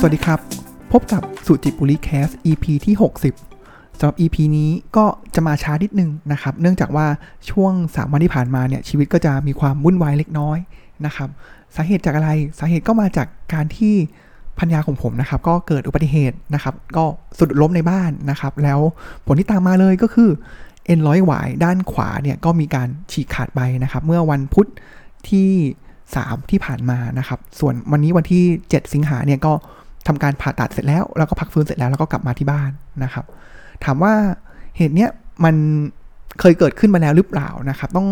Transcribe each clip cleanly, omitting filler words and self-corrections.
สวัสดีครับพบกับสุจิปุริแคส EP ที่60สำหรับ EP นี้ก็จะมาช้านิดนึงนะครับเนื่องจากว่าช่วง3วันที่ผ่านมาเนี่ยชีวิตก็จะมีความวุ่นวายเล็กน้อยนะครับสาเหตุจากอะไรสาเหตุก็มาจากการที่ภรรยาของผมนะครับก็เกิดอุบัติเหตุนะครับก็สะดุดล้มในบ้านนะครับแล้วผลที่ตามมาเลยก็คือเอ็นร้อยหวายด้านขวาเนี่ยก็มีการฉีกขาดไปนะครับเมื่อวันพุธที่3ที่ผ่านมานะครับส่วนวันนี้วันที่7สิงหาเนี่ยก็ทำการผ่าตัดเสร็จแล้วแล้วก็พักฟื้นเสร็จแล้วแล้วก็กลับมาที่บ้านนะครับถามว่าเหตุเนี้ยมันเคยเกิดขึ้นมาแล้วหรือเปล่านะครับต้อง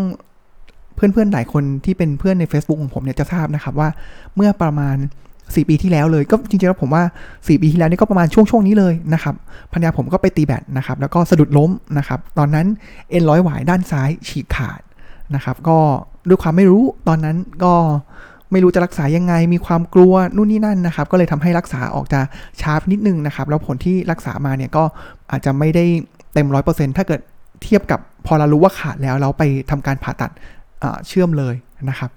เพื่อนๆหลายคนที่เป็นเพื่อนใน Facebook ของผมเนี่ยจะทราบนะครับว่าเมื่อประมาณ4ปีที่แล้วเลยก็จริงๆแล้วผมว่า4ปีที่แล้วนี่ก็ประมาณช่วงนี้เลยนะครับภรรยาผมก็ไปตีแบดนะครับแล้วก็สะดุดล้มนะครับตอนนั้นเอ็นร้อยหวายด้านซ้ายฉีกขาดนะครับก็ด้วยความไม่รู้ตอนนั้นก็ไม่รู้จะรักษายังไงมีความกลัวนู่นนี่นั่นนะครับก็เลยทำให้รักษาออกจะช้านิดนึงนะครับแล้วผลที่รักษามาเนี่ยก็อาจจะไม่ได้เต็ม 100% ถ้าเกิดเทียบกับพอเรารู้ว่าขาดแล้วเราไปทำการผ่าตัดเชื่อมเลยนะครับ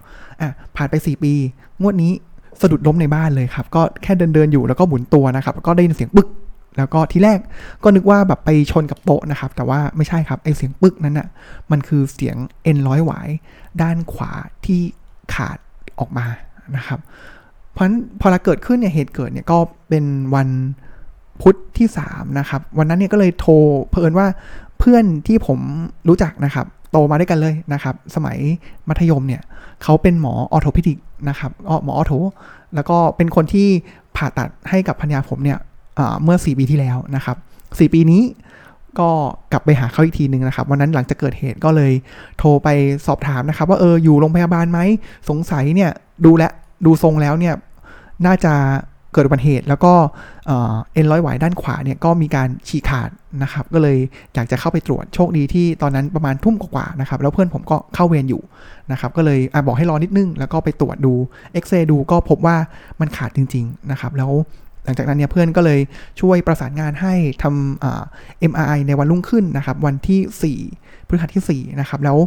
ผ่านไป4ปีงวดนี้สะดุดล้มในบ้านเลยครับก็แค่เดินอยู่แล้วก็หมุนตัวนะครับก็ได้ยินเสียงปึ๊กแล้วก็ทีแรกก็นึกว่าแบบไปชนกับโต๊ะนะครับแต่ว่าไม่ใช่ครับไอ้เสียงปึ๊กนั้นน่ะมันคือเสียงเอ็นร้อยหวายด้านขวาที่ขาดออกมานะครับเพราะฉะนั้นพอเราเกิดขึ้นเนี่ยเหตุเกิดเนี่ยก็เป็นวันพุธที่3นะครับวันนั้นเนี่ยก็เลยโทรเผอิญว่าเพื่อนที่ผมรู้จักนะครับโตมาด้วยกันเลยนะครับสมัยมัธยมเนี่ยเขาเป็นหมอออร์โธพีดิกนะครับหมอออโธแล้วก็เป็นคนที่ผ่าตัดให้กับภรรยาผมเนี่ยเมื่อ4ปีที่แล้วนะครับ4ปีนี้ก็กลับไปหาเขาอีกทีนึงนะครับวันนั้นหลังจากเกิดเหตุก็เลยโทรไปสอบถามนะครับว่าอยู่โรงพยาบาลไหมสงสัยเนี่ยดูทรงแล้วเนี่ยน่าจะเกิดอุบัติเหตุแล้วก็เอ็นร้อยหวายด้านขวาเนี่ยก็มีการฉีกขาดนะครับก็เลยอยากจะเข้าไปตรวจโชคดีที่ตอนนั้นประมาณทุ่มกว่าๆนะครับแล้วเพื่อนผมก็เข้าเวรอยู่นะครับก็เลยบอกให้รอนิดนึงแล้วก็ไปตรวจดูเอ็กซเรย์ดูก็พบว่ามันขาดจริงๆนะครับแล้วหลังจากนั้นเนี่ยเพื่อนก็เลยช่วยประสานงานให้ทำMRI ในวันรุ่งขึ้นนะครับวันที่4พฤหัสบดี4นะครับแล้ว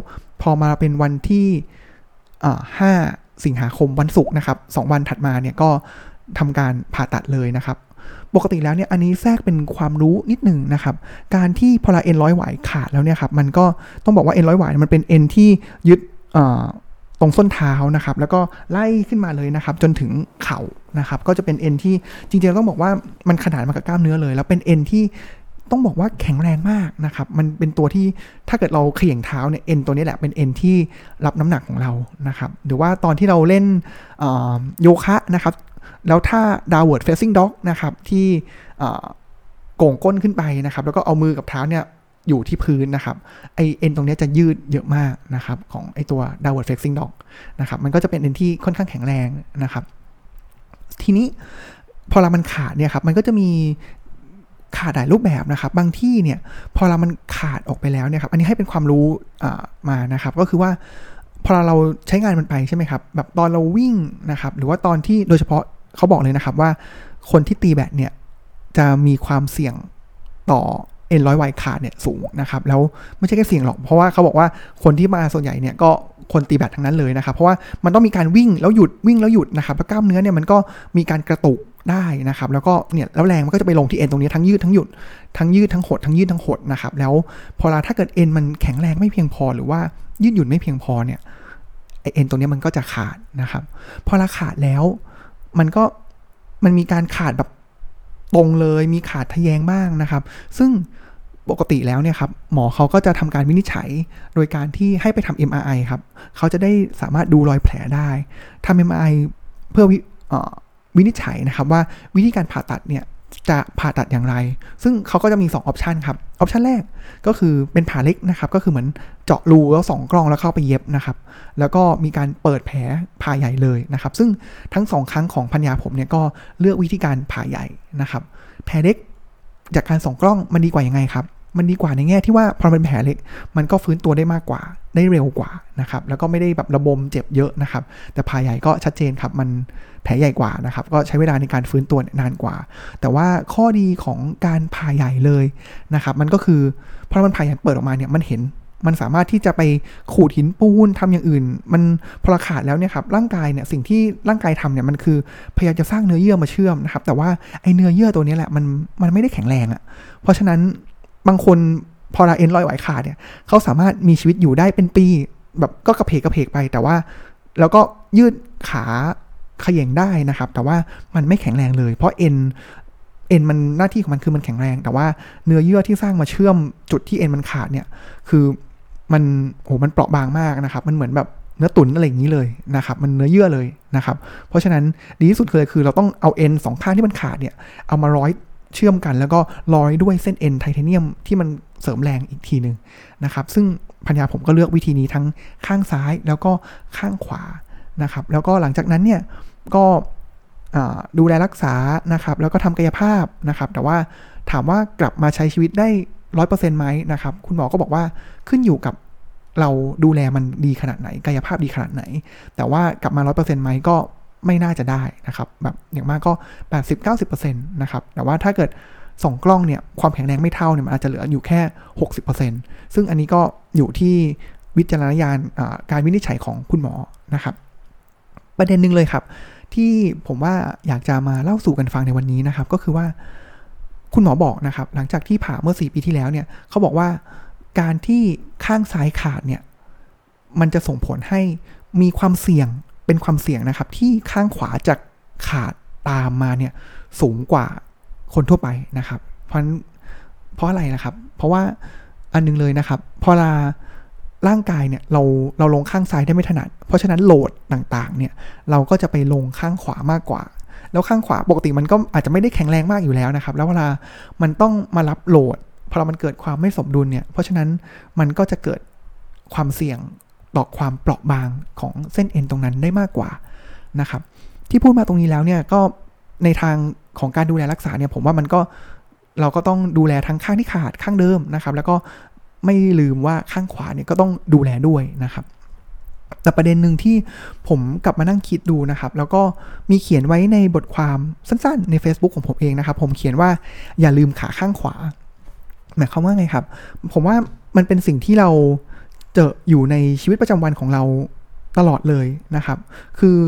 พอมาเป็นวันที่5สิงหาคมวันศุกร์นะครับ2วันถัดมาเนี่ยก็ทำการผ่าตัดเลยนะครับปกติแล้วเนี่ยอันนี้แทรกเป็นความรู้นิดหนึ่งนะครับการที่พอเอ็นร้อยหวายขาดแล้วเนี่ยครับมันก็ต้องบอกว่าเอ็นร้อยหวายมันเป็นเอ็นที่ยึดตรงส้นเท้านะครับแล้วก็ไล่ขึ้นมาเลยนะครับจนถึงเข่านะครับก็จะเป็นเอ็นที่จริงๆต้องบอกว่ามันขนานมากับกล้ามเนื้อเลยแล้วเป็นเอ็นที่ต้องบอกว่าแข็งแรงมากนะครับมันเป็นตัวที่ถ้าเกิดเราเขย่งเท้าเนี่ยเอ็นตัวนี้แหละเป็นเอ็นที่รับน้ำหนักของเรานะครับหรือว่าตอนที่เราเล่นโยคะนะครับแล้วถ้า downward facing dog นะครับที่โก่งก้นขึ้นไปนะครับแล้วก็เอามือกับเท้าเนี่ยอยู่ที่พื้นนะครับไอเอ็นตรงนี้จะยืดเยอะมากนะครับของไอตัว downward facing dog นะครับมันก็จะเป็นเอ็นที่ค่อนข้างแข็งแรงนะครับทีนี้พอเรามันขาดเนี่ยครับมันก็จะมีขาดหลายรูปแบบนะครับบางที่เนี่ยพอเรามันขาดออกไปแล้วเนี่ยครับอันนี้ให้เป็นความรู้มานะครับก็คือว่าพอเราใช้งานมันไปใช่ไหมครับแบบตอนเราวิ่งนะครับหรือว่าตอนที่โดยเฉพาะเขาบอกเลยนะครับว่าคนที่ตีแบดเนี่ยจะมีความเสี่ยงต่อเอ็นร้อยหวายขาดเนี่ยสูงนะครับแล้วไม่ใช่แค่เสี่ยงหรอกเพราะว่าเขาบอกว่าคนที่มาส่วนใหญ่เนี่ยก็คนตีแบดทั้งนั้นเลยนะครับเพราะว่ามันต้องมีการวิ่งแล้วหยุดวิ่งแล้วหยุดนะครับแล้วกล้ามเนื้อเนี่ยมันก็มีการกระตุกได้นะครับแล้วก็เนี่ยแล้วแรงมันก็จะไปลงที่เอ็นตรงนี้ทั้งยืดทั้งหยุดทั้งยืดทั้งหดทั้งยืดทั้งหดนะครับแล้วพอถ้าเกิดเอ็นมันแข็งแรงไม่เพียงพอหรือว่ายืดหยุ่นไม่เพียงพอเนี่ยไอเอ็นตรงนี้มันก็จะขาดนะครับพอขาดแล้วมันมีการขาดแบบตรงเลยมีขาดทะแยงบ้างนะครับซึ่งปกติแล้วเนี่ยครับหมอเขาก็จะทำการวินิจฉัยโดยการที่ให้ไปทำ MRI ครับเขาจะได้สามารถดูรอยแผลได้ทำ MRI เพื่อวินิจฉัยนะครับว่าวิธีการผ่าตัดเนี่ยจะผ่าตัดอย่างไรซึ่งเขาก็จะมี2 option ครับ option แรกก็คือเป็นผ่าเล็กนะครับก็คือเหมือนเจาะรูแล้ว2กล้องแล้วเข้าไปเย็บนะครับแล้วก็มีการเปิดแผลผ่าใหญ่เลยนะครับซึ่งทั้ง2ครั้งของภรรยาผมเนี่ยก็เลือกวิธีการผ่าใหญ่นะครับแผลเล็กจากการ2กล้องมันดีกว่ายังไงครับมันดีกว่าในแง่ที่ว่าพอเป็นแผลเล็กมันก็ฟื้นตัวได้มากกว่าได้เร็วกว่านะครับแล้วก็ไม่ได้แบบระบมเจ็บเยอะนะครับแต่ผ่าใหญ่ก็ชัดเจนครับมันแผลใหญ่กว่านะครับก็ใช้เวลาในการฟื้นตัวนานกว่าแต่ว่าข้อดีของการผ่าใหญ่เลยนะครับมันก็คือพอมันผ่าใหญ่เปิดออกมาเนี่ยมันเห็น มันสามารถที่จะไปขูดหินปูนทำอย่างอื่นมันพลขาดแล้วเนี่ยครับร่างกายเนี่ยสิ่งที่ร่างกายทำเนี่ยมันคือพยายามจะสร้างเนื้อเยื่อมาเชื่อมนะครับแต่ว่าไอเนื้อเยื่อตัวนี้แหละมันไม่ได้แข็งแรงอ่ะเพราะฉะนั้นบางคนพอเราเอ็นลอยไหวขาดเนี่ยเขาสามารถมีชีวิตอยู่ได้เป็นปีแบบก็กระเพกไปแต่ว่าแล้วก็ยืดขาเขย่งได้นะครับแต่ว่ามันไม่แข็งแรงเลยเพราะเอ็นมันหน้าที่ของมันคือมันแข็งแรงแต่ว่าเนื้อเยื่อที่สร้างมาเชื่อมจุดที่เอ็นมันขาดเนี่ยคือมันโหมันเปราะบางมากนะครับมันเหมือนแบบเนื้อตุ๋นอะไรอย่างนี้เลยนะครับมันเนื้อเยื่อเลยนะครับเพราะฉะนั้นดีที่สุดเลยคือเราต้องเอาเอ็นสองข้างที่มันขาดเนี่ยเอามาร้อยเชื่อมกันแล้วก็ร้อยด้วยเส้นเอ็นไทเทเนียมที่มันเสริมแรงอีกทีนึงนะครับซึ่งภรรยาผมก็เลือกวิธีนี้ทั้งข้างซ้ายแล้วก็ข้างขวานะครับแล้วก็หลังจากนั้นเนี่ยก็ดูแลรักษานะครับแล้วก็ทำกายภาพนะครับแต่ว่าถามว่ากลับมาใช้ชีวิตได้ 100% ไหมนะครับคุณหมอก็บอกว่าขึ้นอยู่กับเราดูแลมันดีขนาดไหนกายภาพดีขนาดไหนแต่ว่ากลับมา 100% ไหมก็ไม่น่าจะได้นะครับแบบอย่างมากก็ 80-90% นะครับแต่ว่าถ้าเกิดส่องกล้องเนี่ยความแข็งแรงไม่เท่าเนี่ยมันอาจจะเหลืออยู่แค่ 60% ซึ่งอันนี้ก็อยู่ที่วิจารณญาณการวินิจฉัยของคุณหมอนะครับประเด็นนึงเลยครับที่ผมว่าอยากจะมาเล่าสู่กันฟังในวันนี้นะครับก็คือว่าคุณหมอบอกนะครับหลังจากที่ผ่าเมื่อ4 ปีที่แล้วเนี่ยเขาบอกว่าการที่ข้างซ้ายขาดเนี่ยมันจะส่งผลให้มีความเสี่ยงเป็นความเสี่ยงนะครับที่ข้างขวาจะขาดตามมาเนี่ยสูงกว่าคนทั่วไปนะครับเพราะอะไรนะครับเพราะว่าอันนึงเลยนะครับพอร่างกายเนี่ยเราลงข้างซ้ายได้ไม่ถนัดเพราะฉะนั้นโหลดต่างๆเนี่ยเราก็จะไปลงข้างขวามากกว่าแล้วข้างขวาปกติมันก็อาจจะไม่ได้แข็งแรงมากอยู่แล้วนะครับแล้วเวลามันต้องมารับโหลดพอมันเกิดความไม่สมดุลเนี่ยเพราะฉะนั้นมันก็จะเกิดความเสี่ยงต่อความเปราะบางของเส้นเอ็นตรงนั้นได้มากกว่านะครับที่พูดมาตรงนี้แล้วเนี่ยก็ในทางของการดูแลรักษาเนี่ยผมว่ามันก็เราก็ต้องดูแลทั้งข้างที่ขาดข้างเดิมนะครับแล้วก็ไม่ลืมว่าข้างขวาเนี่ยก็ต้องดูแลด้วยนะครับแต่ประเด็นหนึ่งที่ผมกลับมานั่งคิดดูนะครับแล้วก็มีเขียนไว้ในบทความสั้นๆใน Facebook ของผมเองนะครับผมเขียนว่าอย่าลืมขาข้างขวาหมายความว่าไงครับผมว่ามันเป็นสิ่งที่เราเจออยู่ในชีวิตประจำวันของเราตลอดเลยนะครับคือ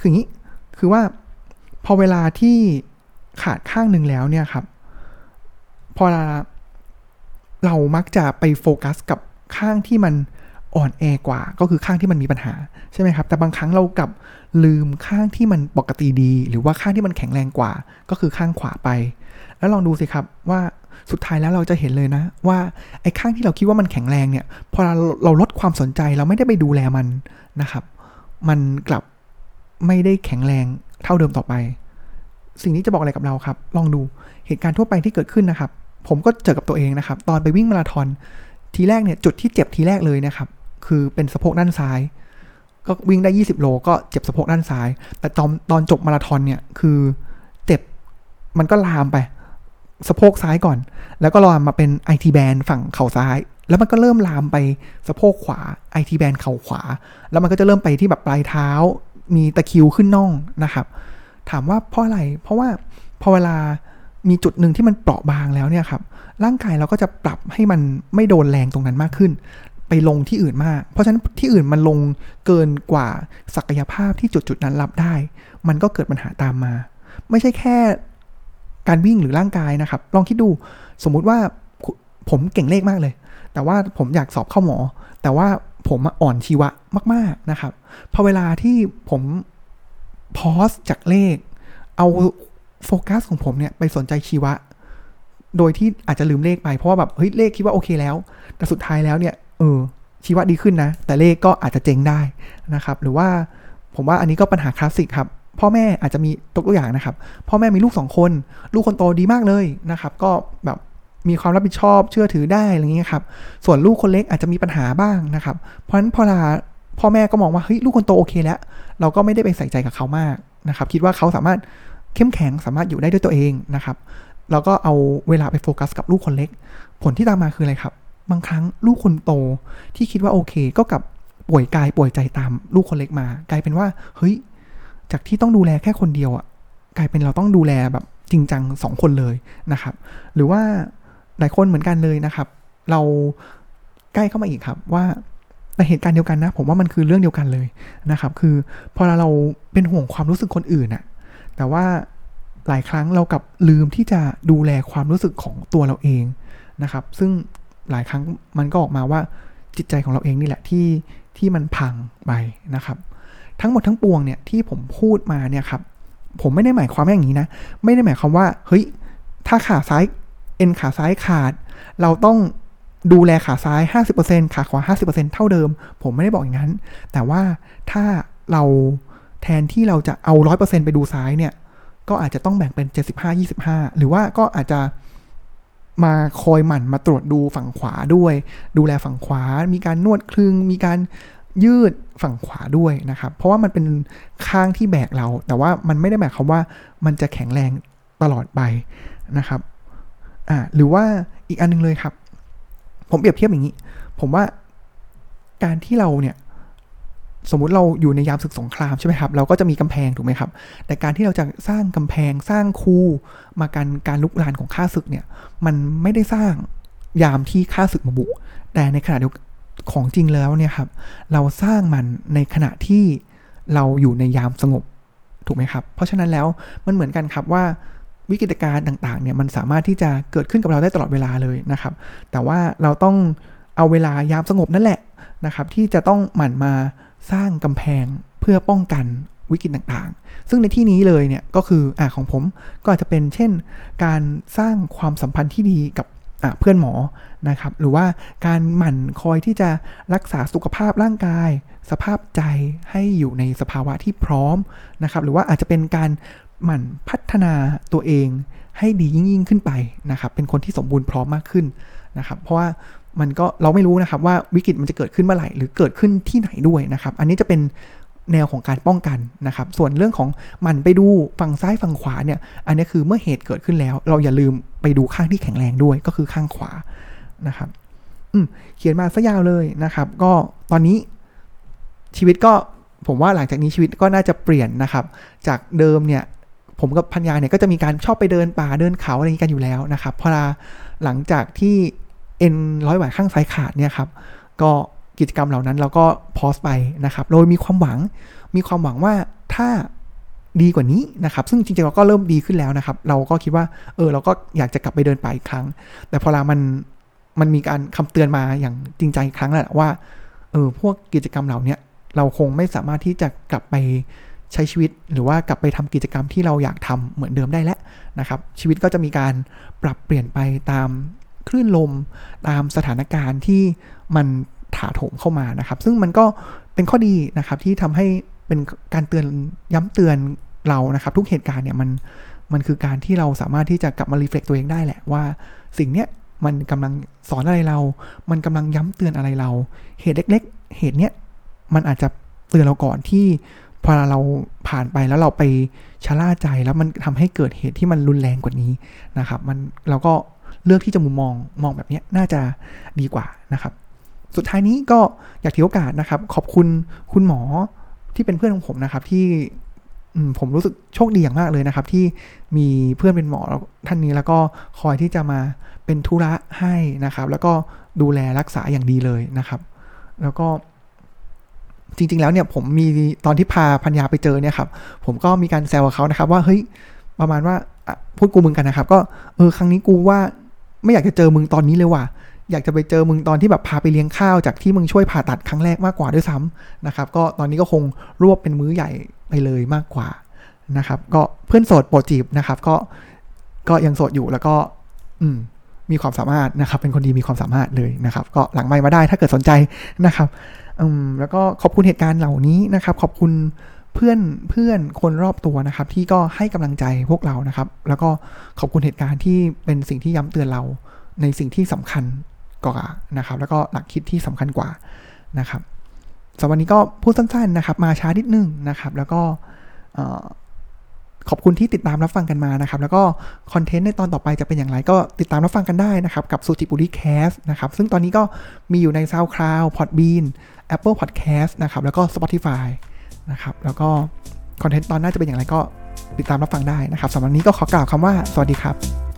อย่างนี้คือว่าพอเวลาที่ขาดข้างนึงแล้วเนี่ยครับพอเรามักจะไปโฟกัสกับข้างที่มันอ่อนแอกว่าก็คือข้างที่มันมีปัญหาใช่ไหมครับแต่บางครั้งเรากลับลืมข้างที่มันปกติดีหรือว่าข้างที่มันแข็งแรงกว่าก็คือข้างขวาไปแล้วลองดูสิครับว่าสุดท้ายแล้วเราจะเห็นเลยนะว่าไอ้ข้างที่เราคิดว่ามันแข็งแรงเนี่ยพอเราลดความสนใจเราไม่ได้ไปดูแลมันนะครับมันกลับไม่ได้แข็งแรงเท่าเดิมต่อไปสิ่งนี้จะบอกอะไรกับเราครับลองดูเหตุการณ์ทั่วไปที่เกิดขึ้นนะครับผมก็เจอกับตัวเองนะครับตอนไปวิ่งมาราธอนทีแรกเนี่ยจุดที่เจ็บทีแรกเลยนะครับคือเป็นสะโพกด้านซ้ายก็วิ่งได้20 โลก็เจ็บสะโพกด้านซ้ายแต่ตอนจบมาราธอนเนี่ยคือเจ็บมันก็ลามไปสะโพกซ้ายก่อนแล้วก็ลามมาเป็น IT band ฝั่งเข่าซ้ายแล้วมันก็เริ่มลามไปสะโพกขวา IT band เข่าขวาแล้วมันก็จะเริ่มไปที่แบบปลายเท้ามีตะคริวขึ้นน่องนะครับถามว่าเพราะอะไรเพราะว่าพอเวลามีจุดหนึ่งที่มันเปราะบางแล้วเนี่ยครับร่างกายเราก็จะปรับให้มันไม่โดนแรงตรงนั้นมากขึ้นไปลงที่อื่นมากเพราะฉะนั้นที่อื่นมันลงเกินกว่าศักยภาพที่จุดนั้นรับได้มันก็เกิดปัญหาตามมาไม่ใช่แค่การวิ่งหรือร่างกายนะครับลองคิดดูสมมุติว่าผมเก่งเลขมากเลยแต่ว่าผมอยากสอบเข้าหมอแต่ว่าผมอ่อนชีวะมากๆนะครับพอเวลาที่ผมพอสจากเลขเอาโฟกัสของผมเนี่ยไปสนใจชีวะโดยที่อาจจะลืมเลขไปเพราะว่าแบบเฮ้ยเลขคิดว่าโอเคแล้วแต่สุดท้ายแล้วเนี่ยชีวะดีขึ้นนะแต่เลขก็อาจจะเจ๊งได้นะครับหรือว่าผมว่าอันนี้ก็ปัญหาคลาสสิกครับพ่อแม่อาจจะมีตัวอย่างนะครับพ่อแม่มีลูก2 คนลูกคนโตดีมากเลยนะครับก็แบบมีความรับผิดชอบเชื่อถือได้อะไรอย่างเงี้ยครับส่วนลูกคนเล็กอาจจะมีปัญหาบ้างนะครับเพราะฉะนั้นพอพ่อแม่ก็มองว่าเฮ้ยลูกคนโตโอเคแล้วเราก็ไม่ได้ไปใส่ใจกับเขามากนะครับคิดว่าเขาสามารถเข้มแข็งสามารถอยู่ได้ด้วยตัวเองนะครับแล้วก็เอาเวลาไปโฟกัสกับลูกคนเล็กผลที่ตามมาคืออะไรครับบางครั้งลูกคนโตที่คิดว่าโอเคก็กลับป่วยกายป่วยใจตามลูกคนเล็กมากลายเป็นว่าเฮ้ยจากที่ต้องดูแลแค่คนเดียวอ่ะกลายเป็นเราต้องดูแลแบบจริงจัง2 คนเลยนะครับหรือว่าหลายคนเหมือนกันเลยนะครับเรา ใกล้เข้ามาอีกครับว่าแต่เหตุการณ์เดียวกันนะผมว่ามันคือเรื่องเดียวกันเลยนะครับคือพอเราเป็นห่วงความรู้สึกคนอื่นน่ะแต่ว่าหลายครั้งเรากลับลืมที่จะดูแลความรู้สึกของตัวเราเองนะครับซึ่งหลายครั้งมันก็ออกมาว่าจิตใจของเราเองนี่แหละที่มันพังไปนะครับทั้งหมดทั้งปวงเนี่ยที่ผมพูดมาเนี่ยครับผมไม่ได้หมายความอย่างนี้นะไม่ได้หมายความว่าเฮ้ยถ้าขาซ้ายเอ็นขาซ้ายขาดเราต้องดูแลขาซ้าย 50% ขาขวา 50% เท่าเดิมผมไม่ได้บอกอย่างนั้นแต่ว่าถ้าเราแทนที่เราจะเอา 100% ไปดูซ้ายเนี่ยก็อาจจะต้องแบ่งเป็น 75-25 หรือว่าก็อาจจะมาคอยหมั่นมาตรวจดูฝั่งขวาด้วยดูแลฝั่งขวามีการนวดคลึงมีการยืดฝั่งขวาด้วยนะครับเพราะว่ามันเป็นข้างที่แบกเราแต่ว่ามันไม่ได้หมายความว่ามันจะแข็งแรงตลอดไปนะครับหรือว่าอีกอันนึงเลยครับผมเปรียบเทียบอย่างนี้ผมว่าการที่เราเนี่ยสมมุติเราอยู่ในยามศึกสงครามใช่ไหมครับเราก็จะมีกำแพงถูกไหมครับแต่การที่เราจะสร้างกำแพงสร้างคูมากันการลุกรานของข้าศึกเนี่ยมันไม่ได้สร้างยามที่ข้าศึกมาบุกแต่ในขณะเดียวกันของจริงแล้วเนี่ยครับเราสร้างมันในขณะที่เราอยู่ในยามสงบถูกไหมครับเพราะฉะนั้นแล้วมันเหมือนกันครับว่าวิกฤตการณ์ต่างๆเนี่ยมันสามารถที่จะเกิดขึ้นกับเราได้ตลอดเวลาเลยนะครับแต่ว่าเราต้องเอาเวลายามสงบนั่นแหละนะครับที่จะต้องหมั่นมาสร้างกำแพงเพื่อป้องกันวิกฤตต่างๆซึ่งในที่นี้เลยเนี่ยก็คือของผมก็อาจจะเป็นเช่นการสร้างความสัมพันธ์ที่ดีกับเพื่อนหมอนะครับหรือว่าการหมั่นคอยที่จะรักษาสุขภาพร่างกายสภาพใจให้อยู่ในสภาวะที่พร้อมนะครับหรือว่าอาจจะเป็นการหมั่นพัฒนาตัวเองให้ดียิ่งขึ้นไปนะครับเป็นคนที่สมบูรณ์พร้อมมากขึ้นนะครับเพราะว่ามันก็เราไม่รู้นะครับว่าวิกฤตมันจะเกิดขึ้นเมื่อไหร่หรือเกิดขึ้นที่ไหนด้วยนะครับอันนี้จะเป็นแนวของการป้องกันนะครับส่วนเรื่องของมันไปดูฝั่งซ้ายฝั่งขวาเนี่ยอันนี้คือเมื่อเหตุเกิดขึ้นแล้วเราอย่าลืมไปดูข้างที่แข็งแรงด้วยก็คือข้างขวานะครับเขียนมาซะยาวเลยนะครับก็ตอนนี้ชีวิตก็ผมว่าหลังจากนี้ชีวิตก็น่าจะเปลี่ยนนะครับจากเดิมเนี่ยผมกับพันยาเนี่ยก็จะมีการชอบไปเดินป่าเดินเขาอะไรกันอยู่แล้วนะครับพอหลังจากที่เอ็นร้อยหวายข้างซ้ายขาดเนี่ยครับก็กิจกรรมเหล่านั้นเราก็พอสไปนะครับโดยมีความหวังว่าถ้าดีกว่านี้นะครับซึ่งจริงๆเราก็เริ่มดีขึ้นแล้วนะครับเราก็คิดว่าเราก็อยากจะกลับไปเดินป่าอีกครั้งแต่พอมันมีการคำเตือนมาอย่างจริงใจอีกครั้งแหละว่าพวกกิจกรรมเหล่านี้เราคงไม่สามารถที่จะกลับไปใช้ชีวิตหรือว่ากลับไปทำกิจกรรมที่เราอยากทำเหมือนเดิมได้แล้วนะครับชีวิตก็จะมีการปรับเปลี่ยนไปตามคลื่นลมตามสถานการณ์ที่มันถาโถมเข้ามานะครับซึ่งมันก็เป็นข้อดีนะครับที่ทำให้เป็นการเตือนย้ำเตือนเรานะครับทุกเหตุการณ์เนี่ยมันคือการที่เราสามารถที่จะกลับมารีเฟล็กตัวเองได้แหละว่าสิ่งเนี้ยมันกำลังสอนอะไรเรามันกำลังย้ำเตือนอะไรเราเหตุเล็กๆเหตุเนี้ยมันอาจจะเตือนเราก่อนที่พอเราผ่านไปแล้วเราไปชะล่าใจแล้วมันทำให้เกิดเหตุที่มันรุนแรงกว่านี้นะครับมันเราก็เลือกที่จะมองแบบนี้น่าจะดีกว่านะครับสุดท้ายนี้ก็อยากถือโอกาสนะครับขอบคุณคุณหมอที่เป็นเพื่อนของผมนะครับที่ผมรู้สึกโชคดีอย่างมากเลยนะครับที่มีเพื่อนเป็นหมอท่านนี้แล้วก็คอยที่จะมาเป็นธุระให้นะครับแล้วก็ดูแลรักษาอย่างดีเลยนะครับแล้วก็จริงๆแล้วเนี่ยผมมีตอนที่พาพัญญาไปเจอเนี่ยครับผมก็มีการแซวกับเขานะครับว่าเฮ้ยประมาณว่าพูดกูมึงกันนะครับก็ครั้งนี้กูว่าไม่อยากจะเจอมึงตอนนี้เลยว่ะอยากจะไปเจอมึงตอนที่แบบพาไปเลี้ยงข้าวจากที่มึงช่วยผ่าตัดครั้งแรกมากกว่าด้วยซ้ำนะครับก็ตอนนี้ก็คงรวบเป็นมื้อใหญ่ไปเลยมากกว่านะครับก็เพื่อนโสดโปรดจีบนะครับก็ยังโสดอยู่แล้วก็มีความสามารถนะครับเป็นคนดีมีความสามารถเลยนะครับก็หลังไมค์มาได้ถ้าเกิดสนใจนะครับแล้วก็ขอบคุณเหตุการณ์เหล่านี้นะครับขอบคุณเพื่อนคนรอบตัวนะครับที่ก็ให้กำลังใจพวกเรานะครับแล้วก็ขอบคุณเหตุการณ์ที่เป็นสิ่งที่ย้ำเตือนเราในสิ่งที่สำคัญกว่านะครับแล้วก็หลักคิดที่สำคัญกว่านะครับสำหรับวันนี้ก็พูดสั้นๆนะครับมาช้านิดนึงนะครับแล้วก็ขอบคุณที่ติดตามรับฟังกันมานะครับแล้วก็คอนเทนต์ในตอนต่อไปจะเป็นอย่างไรก็ติดตามรับฟังกันได้นะครับกับ Suchipudi Cast นะครับซึ่งตอนนี้ก็มีอยู่ใน SoundCloud Podbean Apple Podcast นะครับแล้วก็ Spotify นะครับแล้วก็คอนเทนต์ตอนหน้าจะเป็นอย่างไรก็ติดตามรับฟังได้นะครับสำหรับวันนี้ก็ขอกล่าวคำว่าสวัสดีครับ